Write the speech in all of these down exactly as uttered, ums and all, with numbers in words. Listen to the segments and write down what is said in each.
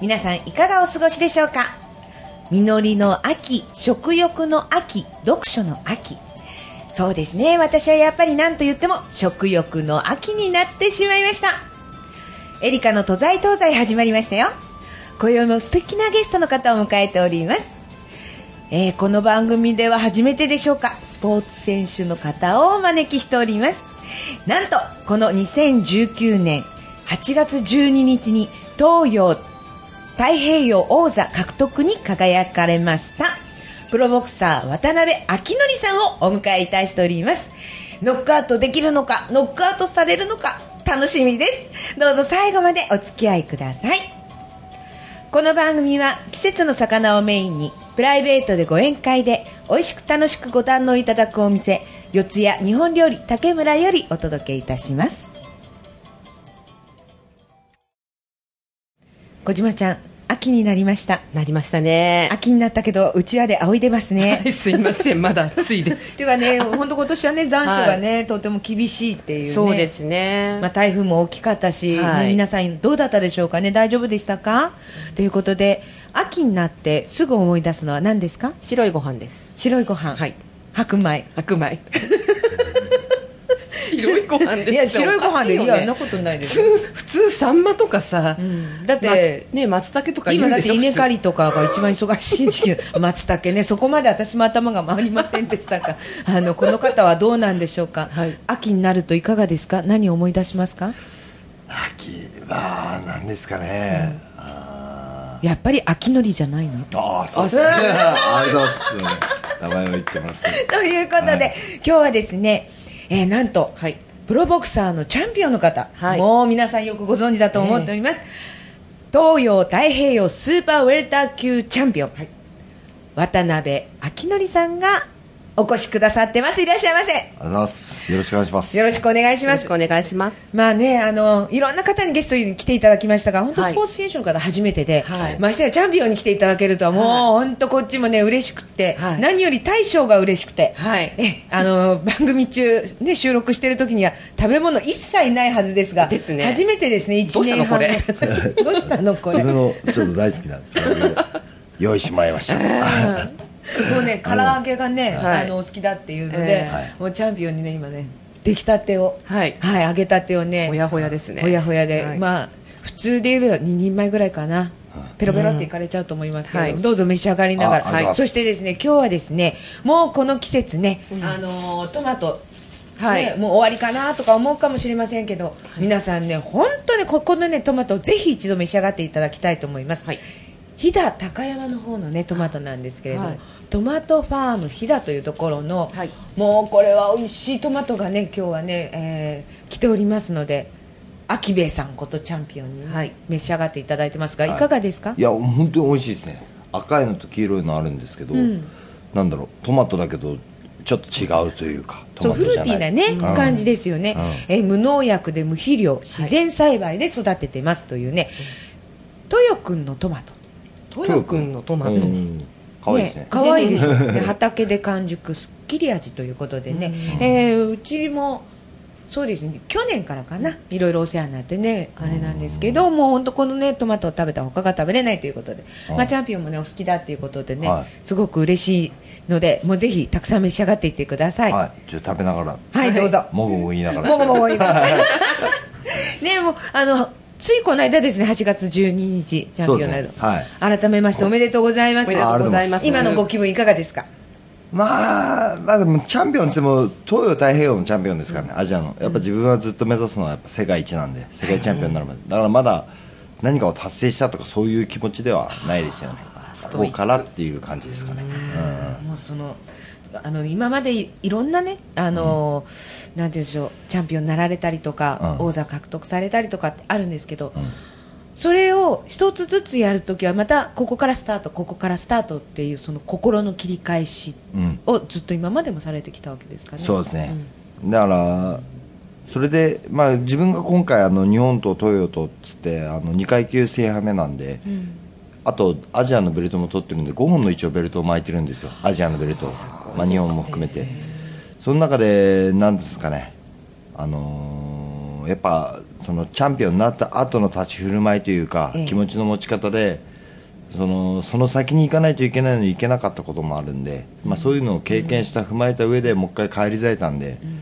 皆さんいかがお過ごしでしょうか。実りの秋、食欲の秋、読書の秋。そうですね、私はやっぱり何と言っても食欲の秋になってしまいました。エリカの都在東西始まりましたよ。今宵も素敵なゲストの方を迎えております。えー、この番組では初めてでしょうか、スポーツ選手の方をお招きしております。なんとこのにせんじゅうきゅうねんはちがつじゅうににちに東洋太平洋王座獲得に輝かれましたプロボクサー渡辺明典さんをお迎えいたしております。ノックアウトできるのか、ノックアウトされるのか楽しみです。どうぞ最後までお付き合いください。この番組は季節の魚をメインにプライベートでご宴会で美味しく楽しくご堪能いただくお店、四谷日本料理竹村よりお届けいたします。小島ちゃん、秋になりました。なりましたね。秋になったけど、うちわで仰いでますね。はい、すいません、まだ暑いです。というかね、本当今年はね、残暑がね、はい、とても厳しいっていうね。そうですね。まあ、台風も大きかったし、はいね、皆さんどうだったでしょうかね。大丈夫でしたか。ということで、秋になってすぐ思い出すのは何ですか。白いご飯です。白いご飯。はい。白米。白米。白いご飯です。いや白いご飯でいいよ、ね、いやなことないです。普通普通サンマとかさ、うん、だって、ま、ね松茸とか今だって稲刈りとかが一番忙しい時期松茸ね、そこまで私も頭が回りませんでしたがあのこの方はどうなんでしょうか、はい、秋になるといかがですか。何を思い出しますか。秋は何ですかね、うん、あやっぱり秋のりじゃないの。ああそうですねありがとうございます名前を言ってもらってということで、はい、今日はですねえー、なんと、はい、プロボクサーのチャンピオンの方、はい、もう皆さんよくご存知だと思っております、えー、東洋太平洋スーパーウェルター級チャンピオン、はい、渡辺明典さんがお越しくださってます。いらっしゃいませ。ありがとうございます。よろしくお願いします。よろしくお願いします。よろしくお願いします。まあね、あのいろんな方にゲストに来ていただきましたが、本当スポーツ選手の方初めてで、はい、ましてやチャンピオンに来ていただけるとはもう、はい、本当こっちもね嬉しくて、はい、何より大将が嬉しくて、はい、えあの番組中、ね、収録している時には食べ物一切ないはずですがです、ね、初めてですね。いちねんはんどうしたのこれ自分のちょっと大好きな用意しまいましたもうね、唐揚げがね、はい、あのお好きだっていうので、はい、もうチャンピオンにね今ね出来たてを、はいはい、揚げたてをねほやほやですね。ほやほやで、はい、まあ普通で言えばににんまえぐらいかな、はい、ペロペロっていかれちゃうと思いますけど、うん、どうぞ召し上がりながら、はい、そしてですね今日はですねもうこの季節ね、うん、あのトマト、はいね、もう終わりかなとか思うかもしれませんけど、はい、皆さんね本当にここのねトマトをぜひ一度召し上がっていただきたいと思います、はい。飛騨高山の方のねトマトなんですけれども、はい、トマトファーム飛騨というところの、はい、もうこれは美味しいトマトがね今日はね、えー、来ておりますので秋兵衛さんことチャンピオンに、ねはい、召し上がっていただいてますが、はい、いかがですか。いや本当に美味しいですね。赤いのと黄色いのあるんですけど、うん、なんだろうトマトだけどちょっと違うというかトマトじゃないそうフルーティーな、ねうん、感じですよね、うん、え無農薬で無肥料自然栽培で育ててますというね、はい、豊君のトマトトヨ君のトマト可愛いですね。可愛いですね。畑で完熟すっきり味ということでね、うんえー、うちもそうですね去年からかないろいろお世話になってねあれなんですけど、うん、もう本当このねトマトを食べたら他が食べれないということで、うんまあ、チャンピオンもねお好きだということでね、はい、すごく嬉しいのでもうぜひたくさん召し上がっていってください。はいちょっと食べながらはいどうぞもぐもぐ言いながらもぐもぐ言いながらねもうあのついこの間ですねはちがつじゅうににちチャンピオンになる、はい、改めましておめでとうございます。今のご気分いかがですか。まあ、まあ、でもチャンピオンっても東洋太平洋のチャンピオンですからねアジアのやっぱ自分はずっと目指すのはやっぱ世界一なんで世界チャンピオンになるまで、はい、だからまだ何かを達成したとかそういう気持ちではないですよね。ここからっていう感じですかね。うんもうそのあの今まで い, いろんなねあの、うん、なんて言うんでしょうチャンピオンになられたりとか、うん、王座獲得されたりとかってあるんですけど、うん、それを一つずつやるときはまたここからスタートここからスタートっていうその心の切り返しをずっと今までもされてきたわけですかね、うん、そうですね、うん、だからそれで、まあ、自分が今回あの日本と東洋とつってあのにかい級制覇目なんで、うん、あとアジアのベルトも取ってるんでごほんの一応ベルトを巻いてるんですよ、アジアのベルトを、まあ、日本も含めて。その中でなんですかね、あのー、やっぱそのチャンピオンになった後の立ち振る舞いというか、ええ、気持ちの持ち方でその、その先に行かないといけないのに行けなかったこともあるんで、まあ、そういうのを経験した、うん、踏まえた上でもう一回返り咲いたんで、うん、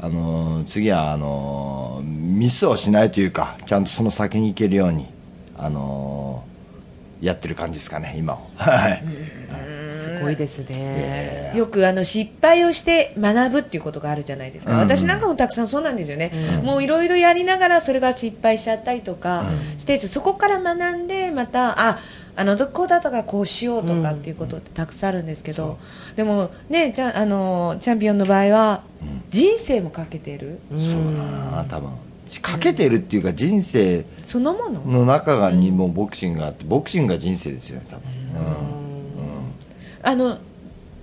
あのー、次はあのー、ミスをしないというかちゃんとその先に行けるように、あのー、やってる感じですかね今をすごいですね。よくあの失敗をして学ぶっていうことがあるじゃないですか、うんうん、私なんかもたくさんそうなんですよね、うん、もういろいろやりながらそれが失敗しちゃったりとかして、うん、そこから学んでまたああのどこだったかこうしようとかっていうことってたくさんあるんですけど、うん、でもねじゃあのチャンピオンの場合は人生もかけてる、うん、そうだな、多分かけてるっていうか人生そのものの中にもボクシングがあって、ボクシングが人生ですよね多分、うんうん、あの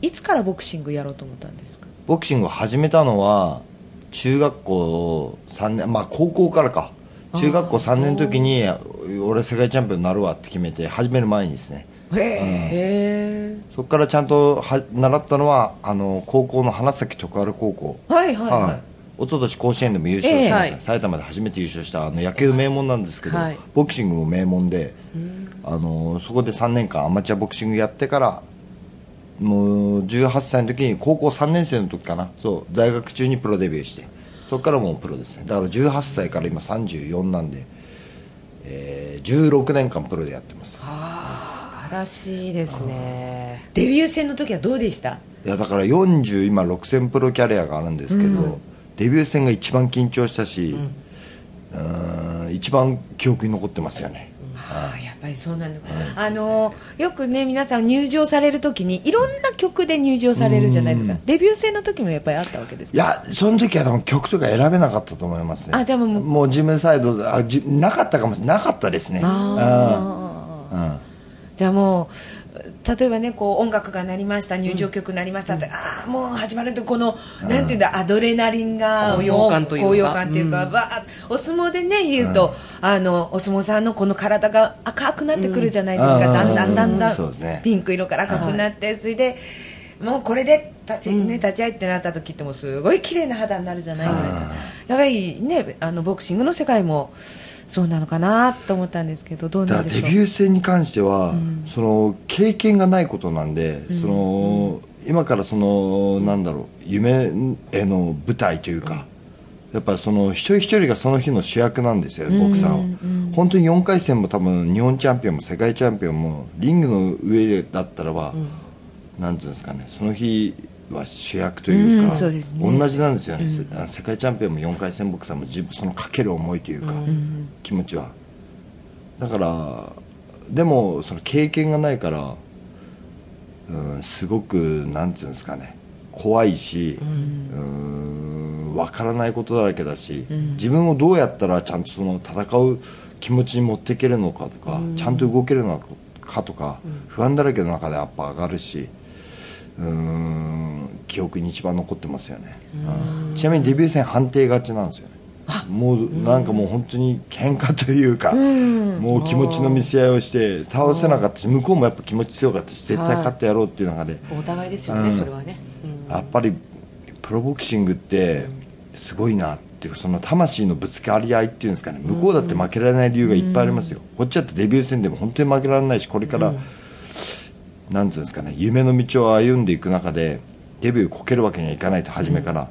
いつからボクシングやろうと思ったんですか。ボクシングを始めたのは中学校さんねん、まあ高校からか、中学校さんねんの時に俺世界チャンピオンになるわって決めて始める前にですね、へえ、うん、そこからちゃんとは習ったのはあの高校の花咲徳栄高校、はいはいはい、はい、一昨年甲子園でも優勝しました、えーはい、埼玉で初めて優勝したあの野球名門なんですけど、はい、ボクシングも名門で、あのそこでさんねんかんアマチュアボクシングやってからもうじゅうはっさいの時に高校さんねん生の時かな、そう在学中にプロデビューして、そこからもうプロですね。だからじゅうはっさいから今さんじゅうよんなんで、えー、じゅうろくねんかんプロでやってます。はあ、素晴らしいですね。デビュー戦の時はどうでした。いやだからよんじゅう今ろくせんプロキャリアがあるんですけど、うん、デビュー戦が一番緊張したし、うん、うーん一番記憶に残ってますよね。ああやっぱりそうなんです、うん、あのよくね皆さん入場されるときにいろんな曲で入場されるじゃないですか、デビュー戦の時もやっぱりあったわけですか。いやその時は多分曲とか選べなかったと思いますね。あじゃあもうもうジムサイドあじなかったかもしれなかったですね。ああ、うん、じゃあもう例えばねこう音楽が鳴りました、入場曲鳴りましたって、うん、あもう始まるとこの、うん、なんていうんだアドレナリンが高揚感というか、うん、バーお相撲でね言うと、うん、あのお相撲さんのこの体が赤くなってくるじゃないですか、うん、だんだんだんだん、うんね、ピンク色から赤くなって、はい、それでもうこれで立ち、ね、立ち合いってなった時ってもうすごい綺麗な肌になるじゃないですか、うん、やばいねあのボクシングの世界もそうなのかなと思ったんですけど、どうなんでしょう。だからデビュー戦に関しては、うん、その経験がないことなんで、うん、その今からそのなんだろう夢への舞台というか、うん、やっぱりその一人一人がその日の主役なんですよ、ボクサーを、うんうん、本当によんかい戦も多分日本チャンピオンも世界チャンピオンもリングの上だったらば、うん、なんていうんですかね、その日は主役というか、うんそうですね、同じなんですよね、うん、世界チャンピオンもよんかい戦ボクサーも自分そのかける思いというか、うん、気持ちはだからでもその経験がないから、うん、すごくなんていうんですかね怖いし、うん、うーん分からないことだらけだし、うん、自分をどうやったらちゃんとその戦う気持ちに持っていけるのかとか、うん、ちゃんと動けるのかとか、うん、不安だらけの中でやっぱ上がるし、うーん記憶に一番残ってますよね、うん、ちなみにデビュー戦判定勝ちなんですよね。もうなんかもう本当に喧嘩というか、うん、もう気持ちの見せ合いをして倒せなかったし、向こうもやっぱ気持ち強かったし絶対勝ってやろうっていう中で、はい、お互いですよね、うん、それはね、うん、やっぱりプロボクシングってすごいなっていう、その魂のぶつかり合いっていうんですかね、向こうだって負けられない理由がいっぱいありますよ、うん、こっちだってデビュー戦でも本当に負けられないし、これから、うんなんていうんですかね、夢の道を歩んでいく中でデビューこけるわけにはいかないと初めから、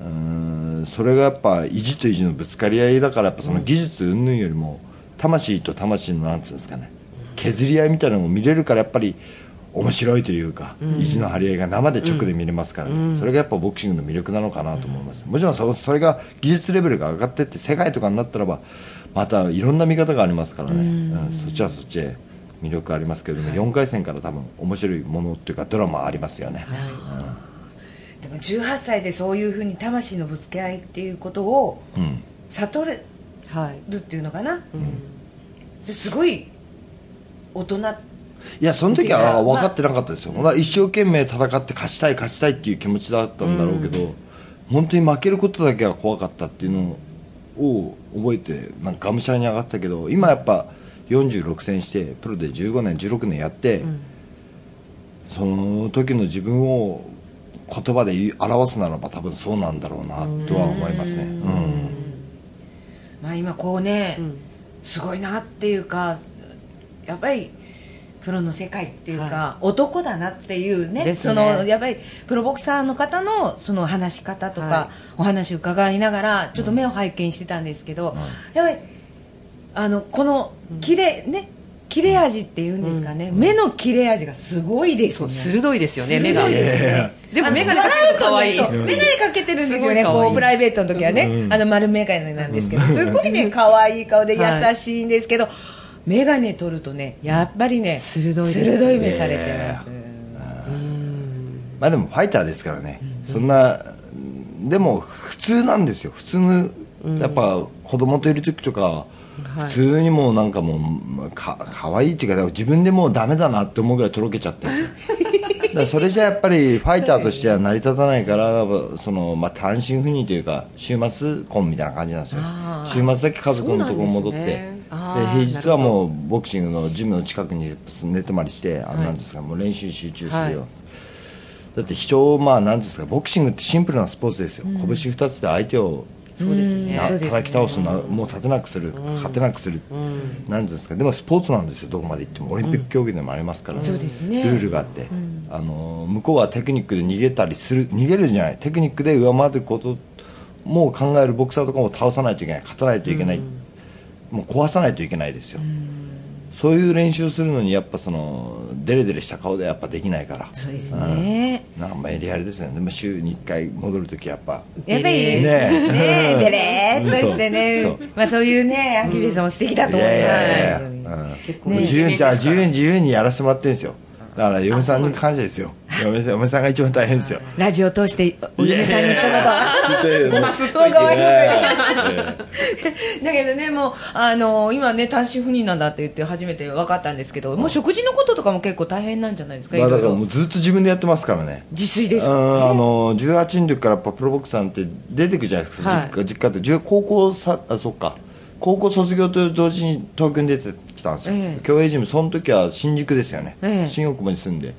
うんうん、うーんそれがやっぱ意地と意地のぶつかり合いだから、やっぱその技術云々よりも魂と魂のなんていうんですかね、削り合いみたいなのも見れるからやっぱり面白いというか、うん、意地の張り合いが生で直で見れますからね、うん、それがやっぱボクシングの魅力なのかなと思います。もちろん そ, それが技術レベルが上がっていって世界とかになったらばまたいろんな見方がありますからね、うんうん、そっちはそっちへ魅力ありますけども、よんかい戦から多分面白いものというかドラマありますよね、うん、でもじゅうはっさいでそういうふうに魂のぶつけ合いっていうことを悟れるっていうのかな、うんうん、ですごい大人、いやその時は分かってなかったですよ、まあ、一生懸命戦って勝ちたい勝ちたいっていう気持ちだったんだろうけど、うん、本当に負けることだけは怖かったっていうのを覚えてなんかがむしゃらに上がってたけど、今やっぱよんじゅうろくせんしてプロでじゅうごねんじゅうろくねんやって、うん、その時の自分を言葉で表すならば多分そうなんだろうなとは思いますね。うん、まあ、今こうね、うん、すごいなっていうかやっぱりプロの世界っていうか、はい、男だなっていう ね, ねそのやっぱりプロボクサーの方 の, その話し方とか、はい、お話を伺いながらちょっと目を拝見してたんですけど、うん、やっぱりあのこの切れ、うん、ね切れ味っていうんですかね、うん、目の切れ味がすごいですね。鋭いですよね、目が。でも眼鏡かけてると可愛い。眼鏡かけてるんですよね、こうプライベートの時はね、うん、あの丸眼鏡なんですけど、うん、すごいね可愛い顔で優しいんですけど、はい、眼鏡取るとねやっぱりね鋭いですね、鋭い目されてます。うん、まあでもファイターですからね、うん、そんなでも普通なんですよ。普通のやっぱ子供といる時とか。普通にもうなんかもう か, かわいいっていうか自分でもうダメだなって思うぐらいとろけちゃってだからそれじゃやっぱりファイターとしては成り立たないからその、まあ、単身赴任というか週末婚みたいな感じなんですよ。週末だけ家族のところに戻って、ね、平日はもうボクシングのジムの近くに寝泊まりしてあなんですか、はい、もう練習集中するよ、はい、だって人をまあなんですかボクシングってシンプルなスポーツですよ、うん、拳ふたつで相手をそうですね、叩き倒すの、うん、もう立てなくする、うん、勝てなくする、うん、なんですか。でもスポーツなんですよ、どこまで行ってもオリンピック競技でもありますから、ねうん、ルールがあって、うん、あの向こうはテクニックで逃げたりする逃げるじゃないテクニックで上回ることも考えるボクサーとかも倒さないといけない勝たないといけない、うん、もう壊さないといけないですよ、うん、そういう練習するのにやっぱそのデレデレした顔でやっぱできないからそうですね、うん、なんかメリハリですね。でも週にいっかい戻るときやっぱやっぱりねえデレーっとしてねそ う, そう、まあ、そういうねアキベさんも素敵だと思います。自由にやらせてもらってるんですよ。だから嫁さんに感謝ですよ。嫁さん、嫁さんが一番大変ですよ。ラジオを通してお嫁さんにしたこと。まあすっといけだけどね、もうあの今ね単身赴任なんだって言って初めて分かったんですけど、もう食事のこととかも結構大変なんじゃないですか。まあ、だからもうずっと自分でやってますからね。自炊ですか。ああのじゅうはちの時からやっぱプロボクサーって出てくるじゃないですか、はい、実家、実家って高校さあそっか高校卒業と同時に東京に出てきたんですよ、ええ、競泳ジム。その時は新宿ですよね、ええ、新大久保に住んで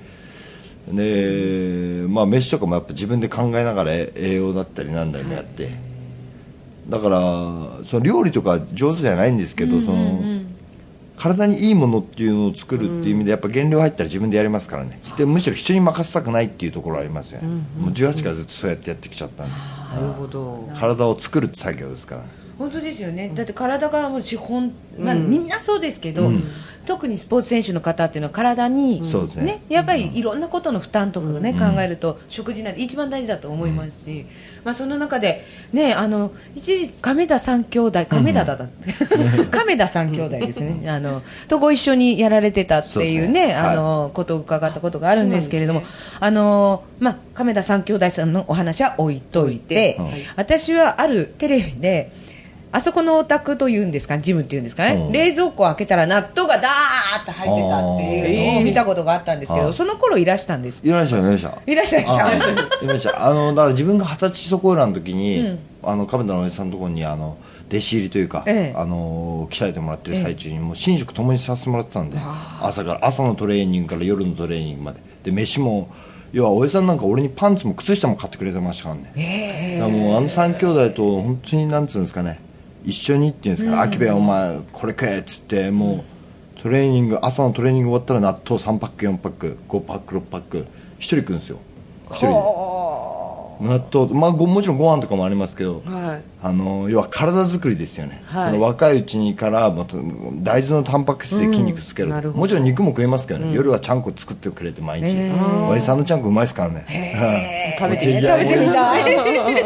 で、うんまあ、飯とかもやっぱ自分で考えながら栄養だったりなんだりもやって、はい、だからその料理とか上手じゃないんですけど、うんうんうん、その体にいいものっていうのを作るっていう意味でやっぱ原料入ったら自分でやりますからね、うん、でむしろ人に任せたくないっていうところありますよね、うんうんうん、もうじゅうはちからずっとそうやってやってきちゃったんで、うん、なるほど。体を作るって作業ですからね。本当ですよね。だって体がもう資本、まあ、みんなそうですけど、うん、特にスポーツ選手の方っていうのは体に、うん、ねやっぱりいろんなことの負担とかを、ねうん、考えると食事なんて一番大事だと思いますし、うんまあ、その中で、ね、あの一時亀田三兄弟亀田だだって、うん、亀田三兄弟ですねあのとご一緒にやられてたっていうね、あのことを伺ったことがあるんですけれども、あの、まあ、亀田三兄弟さんのお話は置いといて、はい、私はあるテレビであそこのお宅というんですかジムっていうんですかね、うん、冷蔵庫を開けたら納豆がダーッと入ってたっていうのを見たことがあったんですけど、その頃いらしたんですか。いらっしゃいましたいらっしゃいました。あのだから自分が二十歳そこらの時に、うん、あの亀田のおじさんのところにあの弟子入りというか、ええ、あの鍛えてもらってる最中にもう寝食ともにさせてもらってたんで、ええ、朝から朝のトレーニングから夜のトレーニングまでで飯も要はおじさんなんか俺にパンツも靴下も買ってくれてましたからね、えー、だからもうあの三兄弟と本当になんつうんですかね一緒にっていうんですから、うん、アキベお前これ食えっつってもうトレーニング朝のトレーニング終わったら納豆さんパックよんパックごパックろくパックひとり食うんですよ。ひとり納豆、まあ、ごもちろんご飯とかもありますけど、はい、あの要は体作りですよね、はい、その若いうちにからまた大豆のタンパク質で筋肉つける、うん、もちろん肉も食えますけどね、うん、夜はちゃんこ作ってくれて毎日おじさんのちゃんこうまいですからね食べてみたい食べて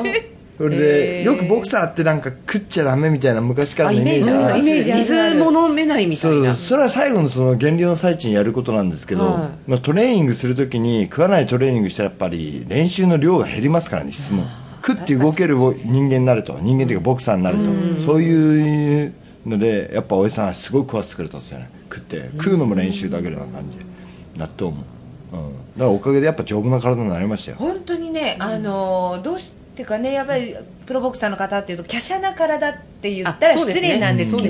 みたいそれでよくボクサーってなんか食っちゃダメみたいな昔からのイメージがあるんですよ。水も飲めないみたいな。 そう、それは最後のその減量の最中にやることなんですけど、はいまあ、トレーニングするときに食わないトレーニングしたらやっぱり練習の量が減りますからね。質も食って動ける人間になると人間というかボクサーになるとそういうのでやっぱおじさんはすごい食わせてくれたんですよね。食って食うのも練習だけな感じ納豆も、うん、だからおかげでやっぱ丈夫な体になりましたよ本当にね。あのどうしてかねやっぱりプロボクサーの方っていうと華奢な体って言ったら失礼なんですけど、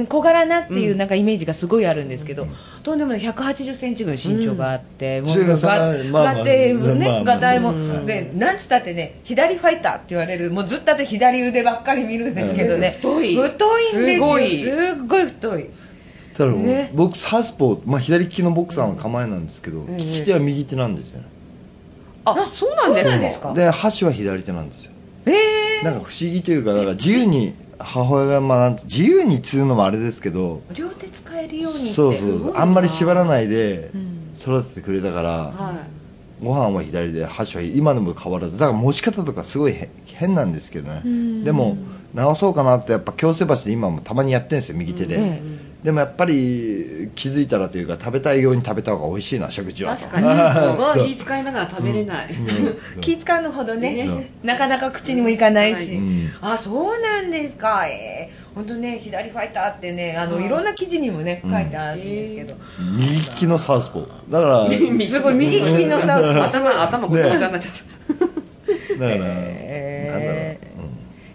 ね、小柄なっていうなんかイメージがすごいあるんですけど、うん、とんでもないひゃくはちじゅっセンチぐらい身長があって、うん、もうガテもねガタイもでなんつったってね左ファイターって言われるもうずっと私左腕ばっかり見るんですけどね、うん、太い太いんですよすごいすごい太い。だからね、僕サウスポー、まあ、左利きのボクサーの構えなんですけど、うん、利き手は右手なんですよね。あ、そうなんですか。で箸は左手なんですよ。えー、なんか不思議というか、だから自由に母親が、まあ、なんて自由にっつうのもあれですけど両手使えるようにってそうそうそうあんまり縛らないで育ててくれたから、うんはい、ご飯は左で箸は今でも変わらずだから持ち方とかすごい変なんですけどね。でも直そうかなってやっぱ矯正箸で今もたまにやってるんですよ右手で、うんえーでもやっぱり気づいたらというか食べたいように食べた方が美味しいな食事は確かに気使いながら食べれない、うんうん、気使うほどね、うん、なかなか口にもいかないし、うん、あそうなんですか。えー、本当ね左ファイターってねあの、うん、いろんな記事にもね書いてあるんですけど、うん、右利きのサウスポーだからすごい右利きのサウスポー頭頭ごちゃごちゃになっちゃっただから、えー、なんだろう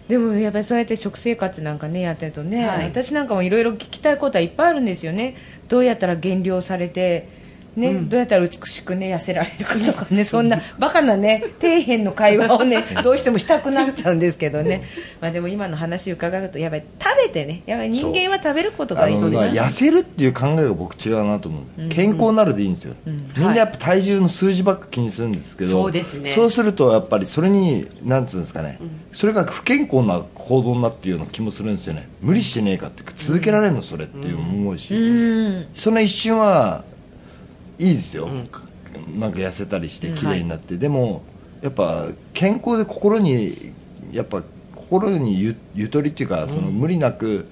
でもやっぱりそうやって食生活なんかねやってるとね、はい、私なんかもいろいろ聞きたいことはいっぱいあるんですよね。どうやったら減量されて、ねうん、どうやったら美しくね痩せられるかとかねそんなバカなね底辺の会話をねどうしてもしたくなっちゃうんですけどねまあでも今の話伺うとやっぱり食べてねやっぱり人間は食べることがいいとね痩せるっていう考えが僕違うなと思う、うん、健康になるでいいんですよ、うん、みんなやっぱ体重の数字ばっか気にするんですけど、はい、そうですね、そうするとやっぱりそれになんつうんですかね、うんそれが不健康な行動になっているような気もするんですよね。無理してねえかって続けられるのそれっていう思うし、うん、その一瞬はいいですよ、うん、なんか痩せたりして綺麗になって、うんはい、でもやっぱ健康で心にやっぱ心に ゆ, ゆとりっていうかその無理なく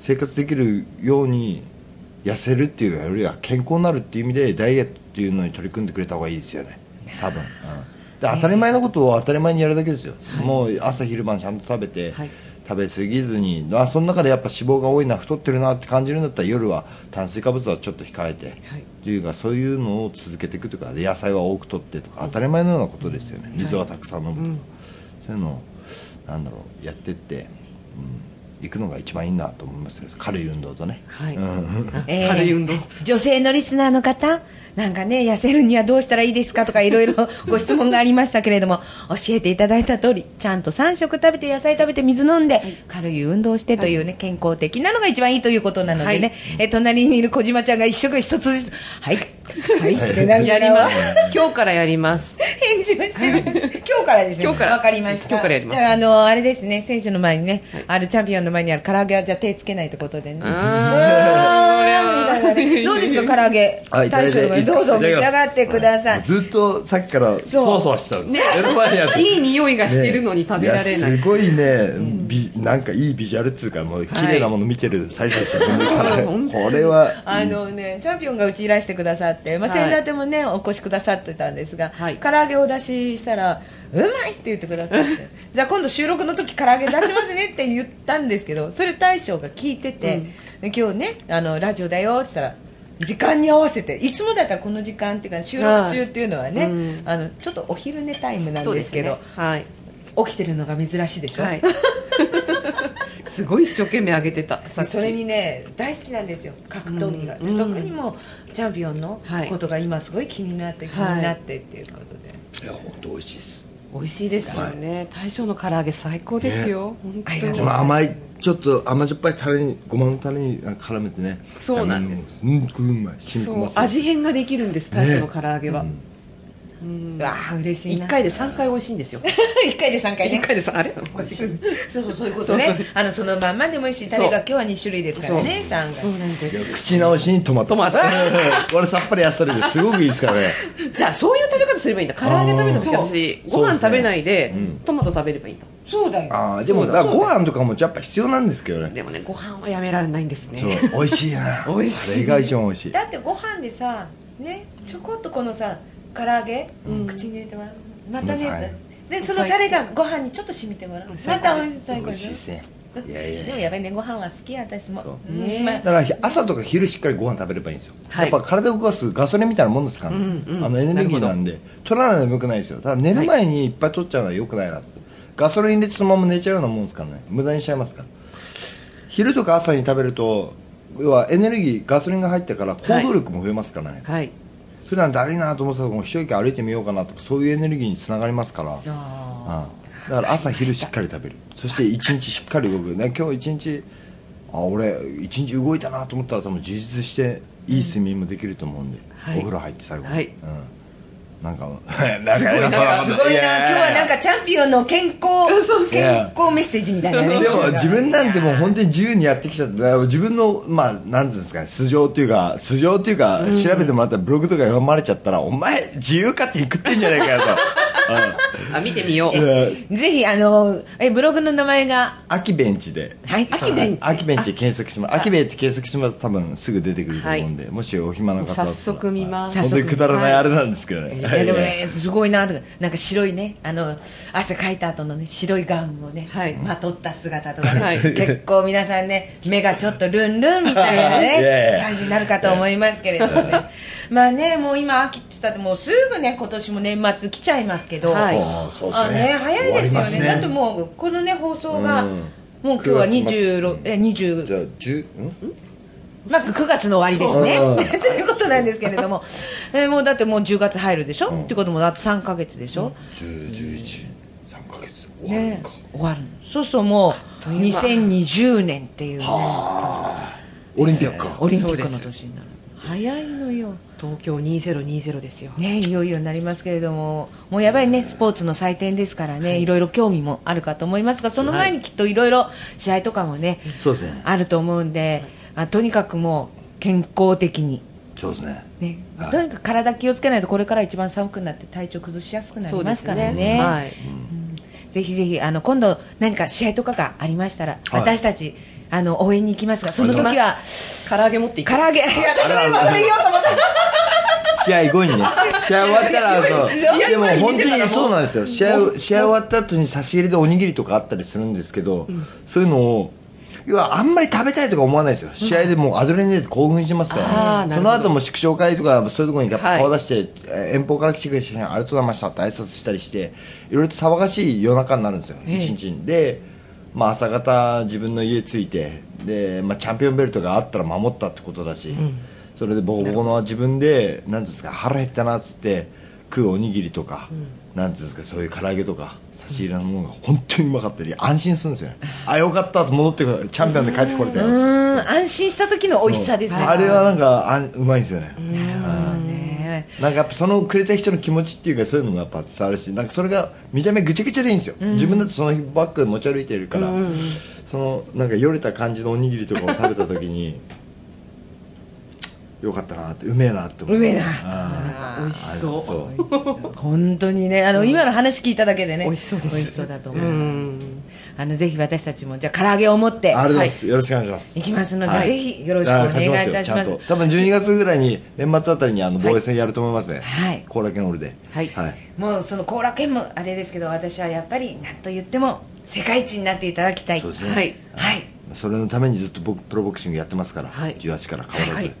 生活できるように痩せるっていうよりは健康になるっていう意味でダイエットっていうのに取り組んでくれた方がいいですよね多分、うん当たり前のことを当たり前にやるだけですよ、はい、もう朝昼晩ちゃんと食べて、はい、食べ過ぎずにあその中でやっぱ脂肪が多いな太ってるなって感じるんだったら夜は炭水化物はちょっと控えて、はい、っていうかそういうのを続けていくとか野菜は多くとってとか当たり前のようなことですよね、うん、水はたくさん飲むとか、はい、そういうのをなんだろうやっていって、うん、いくのが一番いいなと思いますよ軽い運動とね、はいうんえー、軽い運動女性のリスナーの方なんかね痩せるにはどうしたらいいですかとかいろいろご質問がありましたけれども教えていただいた通りちゃんとさん食食べて野菜食べて水飲んで軽い運動してというね健康的なのが一番いいということなのでね、はい、え隣にいる小島ちゃんが一食一つずつはいはいってなやります今日からやります返事をしてます今日からですねわかりました今日からやりますじゃああのあれですね選手の前にね、はい、あるチャンピオンの前にある唐揚げはじゃあ手つけないということでねどうですか唐揚げ大将がどうぞ召し上がってください。ずっとさっきからそわそわしたんですねいい匂いがしてるのに食べられない、ね、いすごいね、うん、ビなんかいいビジュアルっていうかもう綺麗なもの見てる最初でしたねこれはあのねチャンピオンがうちいらしてくださってまあ先立てもねお越しくださってたんですが、はい、唐揚げを出ししたらうまいって言ってくださってじゃあ今度収録の時唐揚げ出しますねって言ったんですけどそれ大将が聞いてて、うん、今日ねあのラジオだよって言ったら時間に合わせていつもだったらこの時間っていうか収録中っていうのはね、はいうん、あのちょっとお昼寝タイムなんですけどす、ねはい、起きてるのが珍しいでしょ、はい、すごい一生懸命上げてたさっきそれにね大好きなんですよ格闘技が、うん、特にもチャンピオンのことが今すごい気になって、はい、気になってっていうことでいや本当美味しいです美味しいですよね、はい、大将の唐揚げ最高ですよ、ね、本当にこの甘いちょっと甘じょっぱいタレにごまのタレに絡めてねそうなんですうんくうまい染み込ませる味変ができるんです大将の唐揚げは、ねうん、うわあ嬉しいないっかいでさんかい美味しいんですよいっかいでさんかいねいっかいでさんあれそうそうそういうことねそうそうあのそのまんまでもいいしタレが今日はに種類ですからねさんかいそうなんです口直しにトマトトマト俺さっぱりあっさりですごくいいですからねじゃあそういう食べ方すればいいんだ唐揚げ食べた時私ご飯食べないで、ねうん、トマト食べればいいんだそうだよあでもだご飯とかもやっぱ必要なんですけどねでもねご飯はやめられないんですねそう美味しいな美味しい意外に美味しいだってご飯でさねちょこっとこのさ唐揚げ、うん、口に入れてもらうまたねでそのタレがご飯にちょっと染みてもらうまた美味しい最高ですねいやいやでもやべえね、ご飯は好き、私もだから朝とか昼しっかりご飯食べればいいんですよ、はい、やっぱ体を動かすガソリンみたいなもんですから、ねうんうん、あのエネルギーなんで取らないと眠くないですよ。ただ寝る前にいっぱい取っちゃうのは良くないなって、はい、ガソリン入れてそのまま寝ちゃうようなもんですからね、無駄にしちゃいますから。昼とか朝に食べると要はエネルギーガソリンが入ってから行動力も増えますからね、はいはい、普段だるいなと思ってたら一息歩いてみようかなとかそういうエネルギーにつながりますから、ああだから朝昼しっかり食べる、そして一日しっかり動く、ね、今日一日あ俺一日動いたなと思ったら多分自立していい睡眠もできると思うんで、うん、お風呂入って最後に、はいうんなんかなんか今すごいな、今日はなんかチャンピオンの健康健康メッセージみたいなね。でも自分なんてもう本当に自由にやってきちゃって、自分のまあなんていうんですかね、素性というか素性というか、うん、調べてもらったらブログとか読まれちゃったらお前自由勝手に食ってんじゃないかよとあ見てみようぜひ。あのえブログの名前がアキベンチで、はい、アキベンチアキベンチで検索します。アキベンチ検索しますと多分すぐ出てくると思うんで、はい、もしお暇な方だったら早速見ます。本当にくだらないあれなんですけどね、はい、いやでもねすごいなとか、なんか白いねあの汗かいた後のね白いガウンをね、はい、まとった姿とかね、はい、結構皆さんね目がちょっとルンルンみたいなね感じになるかと思いますけれどもねまあねもう今秋って言ったってもうすぐね今年も年末来ちゃいますけど、はい、あそうですね、あね早いですよね。だってもうこのね放送が、うん、もう今日はにじゅうろくえにじゅうじゃあじゅう、んまあ、くがつの終わりですねということなんですけれどもえもうだってもうじゅうがつ入るでしょ、うん、ってこともあとさんかげつでしょ、うん、じゅう、じゅういち、さんかげつ終わるか、ね、終わる。そうそうもうにせんにじゅうねんっていう、ね、はオリンピックかオリンピックの年になる。早いのよ東京にせんにじゅうですよ、ね、いよいよになりますけれども、もうやばいねスポーツの祭典ですからね、はい、いろいろ興味もあるかと思いますが、その前にきっといろいろ試合とかもね、はい、あると思うんで、はい、あとにかくもう健康的にそうですね、ねはい、とにかく体気をつけないとこれから一番寒くなって体調崩しやすくなりますからね、はいうん、ぜひぜひあの今度何か試合とかがありましたら、はい、私たちあの応援に行きますが、その時は唐揚げ持っていく。唐揚げ私も今それ言おうと思った試合後にね試合終わったらそうでも本当にそうなんですよ。試合試合終わった後に差し入れでおにぎりとかあったりするんですけど、うん、そういうのを要はあんまり食べたいとか思わないですよ、うん、試合でもうアドレナリンで興奮しますから、ね、その後も祝勝会とかそういうところに顔出して、はい、遠方から来てくれた人にありがとうございましたって挨拶したりしていろいろと騒がしい夜中になるんですよ、えー、一日にで、まあ、朝方自分の家着いてで、まあ、チャンピオンベルトがあったら守ったってことだし、うんそれでボコボコの自分でなんですか腹減ったなっつって食うおにぎりとか、うん、なんですかそういう唐揚げとか差し入れのものが本当にうまかったり安心するんですよねあよかったと戻ってくるチャンピオンで帰ってこれたようん安心した時の美味しさですね。あれはなんかあうまいんですよね。なるほどね。なんかやっぱそのくれた人の気持ちっていうかそういうのもやっぱ伝わるし、なんかそれが見た目ぐちゃぐちゃでいいんですよ、うん、自分だってそのバッグ持ち歩いているから、うん、そのなんかよれた感じのおにぎりとかを食べた時によかったなってうめえなって思う。うめえなあ美味しそう。本当にねあの、うん、今の話聞いただけでね美味しそうです。美味しそうだと思う。うんあのぜひ私たちもじゃあ唐揚げを持ってあれです、はい、よろしくお願いします。行きますので、はい、ぜひよろしくお願いいたします。ます多分じゅうにがつぐらいに年末あたりにあの防衛戦やると思いますね。はい。後楽園ホールで。はい。はい、もうその後楽園もあれですけど私はやっぱりなんと言っても世界一になっていただきたい。そうですね。はい。はい。それのためにずっと僕プロボクシングやってますから。はい。じゅうはちから変わらず。はいはい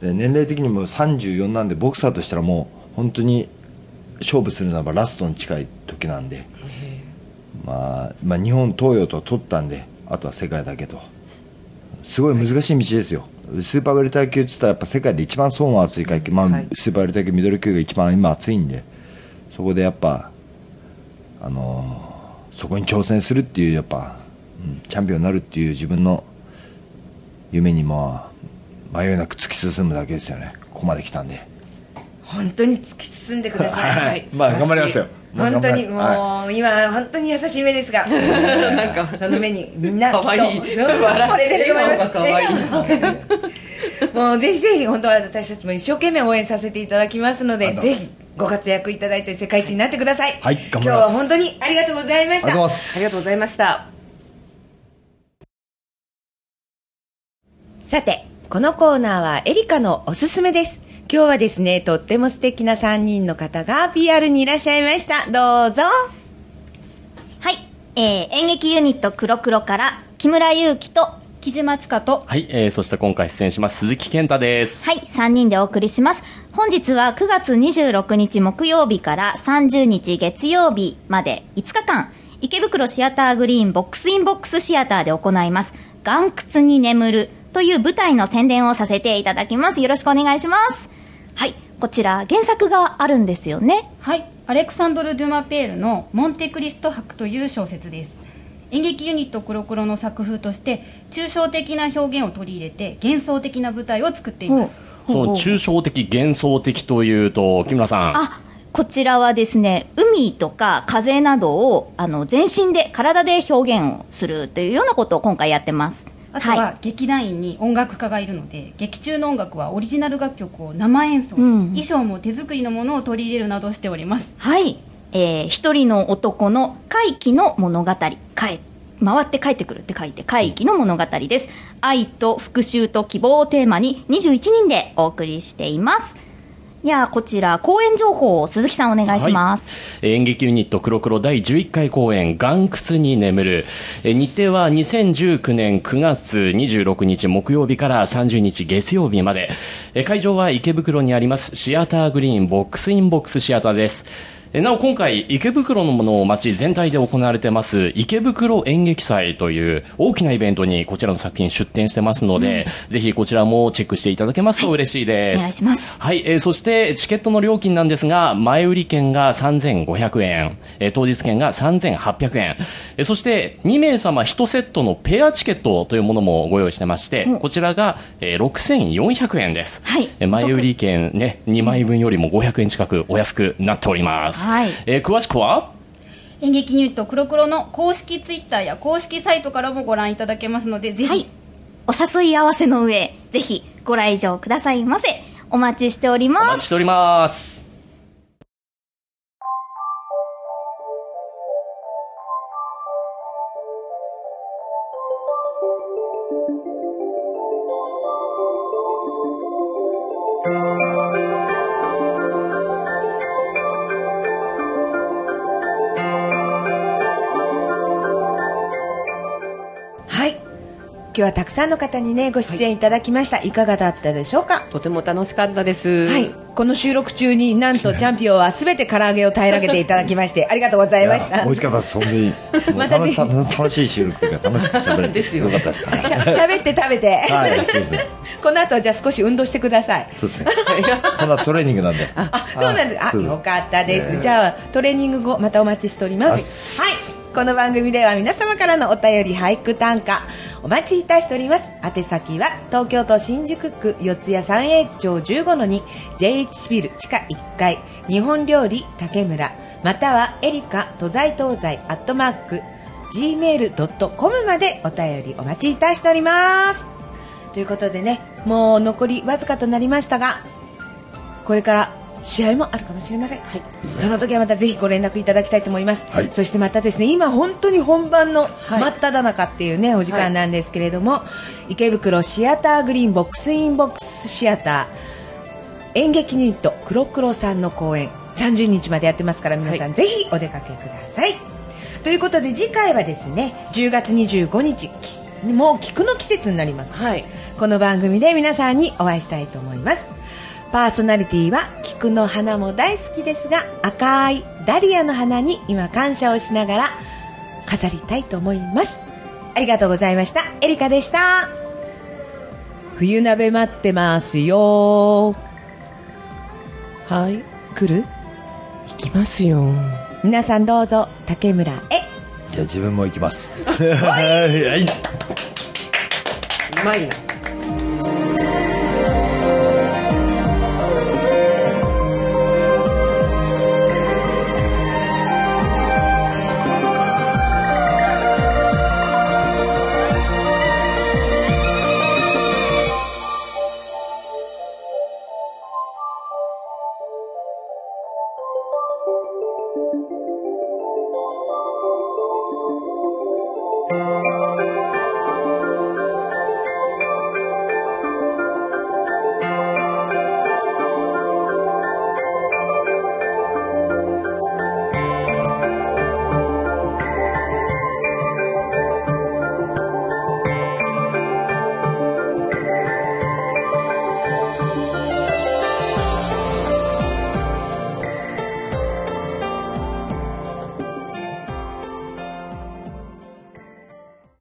年齢的にもさんじゅうよんなんでボクサーとしたらもう本当に勝負するならばラストに近い時なんで、まあ、まあ日本東洋とは取ったんであとは世界だけとすごい難しい道ですよ、はい、スーパーウェルター級って言ったらやっぱ世界で一番層の厚い階級、まあ、スーパーウェルター級ミドル級が一番今厚いんでそこでやっぱ、あのー、そこに挑戦するっていうやっぱ、うん、チャンピオンになるっていう自分の夢にも迷いなく突き進むだけですよね。ここまで来たんで本当に突き進んでください、はいはい、まあ頑張りますよ本当にもう、はい、今本当に優しい目ですがなんかその目にみんなきっと可愛い惚れてると思います可愛いもうぜひぜひ本当は私たちも一生懸命応援させていただきますのでぜひご活躍いただいて世界一になってください、はい、今日は本当にありがとうございました。ありがとうございました。さてこのコーナーはエリカのおすすめです。今日はですねとっても素敵なさんにんの方が ピーアール にいらっしゃいました。どうぞ。はい、えー、演劇ユニット黒黒から木村祐希と木島千佳と、はい、えー、そして今回出演します鈴木健太です。はい、さんにんでお送りします。本日はくがつにじゅうろくにち木曜日からさんじゅうにち月曜日までいつかかん、池袋シアターグリーンボックスインボックスシアターで行います、岩窟に眠るという舞台の宣伝をさせていただきます。よろしくお願いします。はい、こちら原作があるんですよね。はい、アレクサンドル・デュマペールのモンテクリスト伯という小説です。演劇ユニット黒黒の作風として抽象的な表現を取り入れて幻想的な舞台を作っています。その抽象的幻想的というと木村さん、あ、こちらはですね、海とか風などをあの全身で体で表現をするというようなことを今回やってます。あとは劇団員に音楽家がいるので、はい、劇中の音楽はオリジナル楽曲を生演奏、うん、衣装も手作りのものを取り入れるなどしております。はい、えー、一人の男の怪奇の物語、回って帰ってくるって書いて怪奇の物語です。愛と復讐と希望をテーマににじゅういちにんでお送りしています。いや、こちら公演情報を鈴木さんお願いします、はい、演劇ユニット黒黒だいじゅういっかい公演岩窟に眠る、日程はにせんじゅうきゅうねんくがつにじゅうろくにち木曜日からさんじゅうにち月曜日まで、会場は池袋にありますシアターグリーンボックスインボックスシアターです。なお今回池袋のものを街全体で行われてます池袋演劇祭という大きなイベントにこちらの作品出展してますので、うん、ぜひこちらもチェックしていただけますと嬉しいです、はい、お願いします、はい、えー、そしてチケットの料金なんですが、前売り券がさんぜんごひゃくえん、えー、当日券がさんぜんはっぴゃくえん、えー、そしてにめいさまいちセットのペアチケットというものもご用意してまして、うん、こちらが、えー、ろくせんよんひゃくえんです、はい、前売り券、ね、にまいぶんよりもごひゃくえん近くお安くなっております。はい、えー、詳しくは演劇ニュート黒黒の公式ツイッターや公式サイトからもご覧いただけますので、ぜひ、はい、お誘い合わせの上ぜひご来場くださいませ。お待ちしております。お待ちしております。今日はたくさんの方に、ね、ご出演いただきました、はい、いかがだったでしょうか。とても楽しかったです、はい、この収録中になんとチャンピオンは全て唐揚げを平らげていただきましてありがとうございました。美味しかったです。本当にまたぜひ楽しい収録というか楽しくしゃべれてよかったです、はい、しゃ喋って食べて、はい、そうですね、この後じゃあ少し運動してください。そうですねこの後トレーニングなんで、ああそうなんです、あよかったです、ね、じゃあトレーニング後またお待ちしております。はい、この番組では皆様からのお便り俳句短歌お待ちいたしております。宛先は東京都新宿区四谷三栄町 じゅうごのに ジェイエイチ ビル地下いっかい日本料理竹村、またはエリカ都在東西アットマーク ジーメールドットコム までお便りお待ちいたしておりますということでね、もう残りわずかとなりましたが、これから試合もあるかもしれません、はい、その時はまたぜひご連絡いただきたいと思います、はい、そしてまたですね、今本当に本番の真っ只中っていうね、はい、お時間なんですけれども、はい、池袋シアターグリーンボックスインボックスシアター演劇ユニット黒黒さんの公演さんじゅうにちまでやってますから、皆さんぜひお出かけください、はい、ということで次回はですねじゅうがつにじゅうごにち、もう菊の季節になります、はい、この番組で皆さんにお会いしたいと思います。パーソナリティは菊の花も大好きですが、赤いダリアの花に今感謝をしながら飾りたいと思います。ありがとうございました。エリカでした。冬鍋待ってますよ。はい、来る？行きますよ。皆さんどうぞ竹村へ。じゃあ自分も行きますはい、うまいな。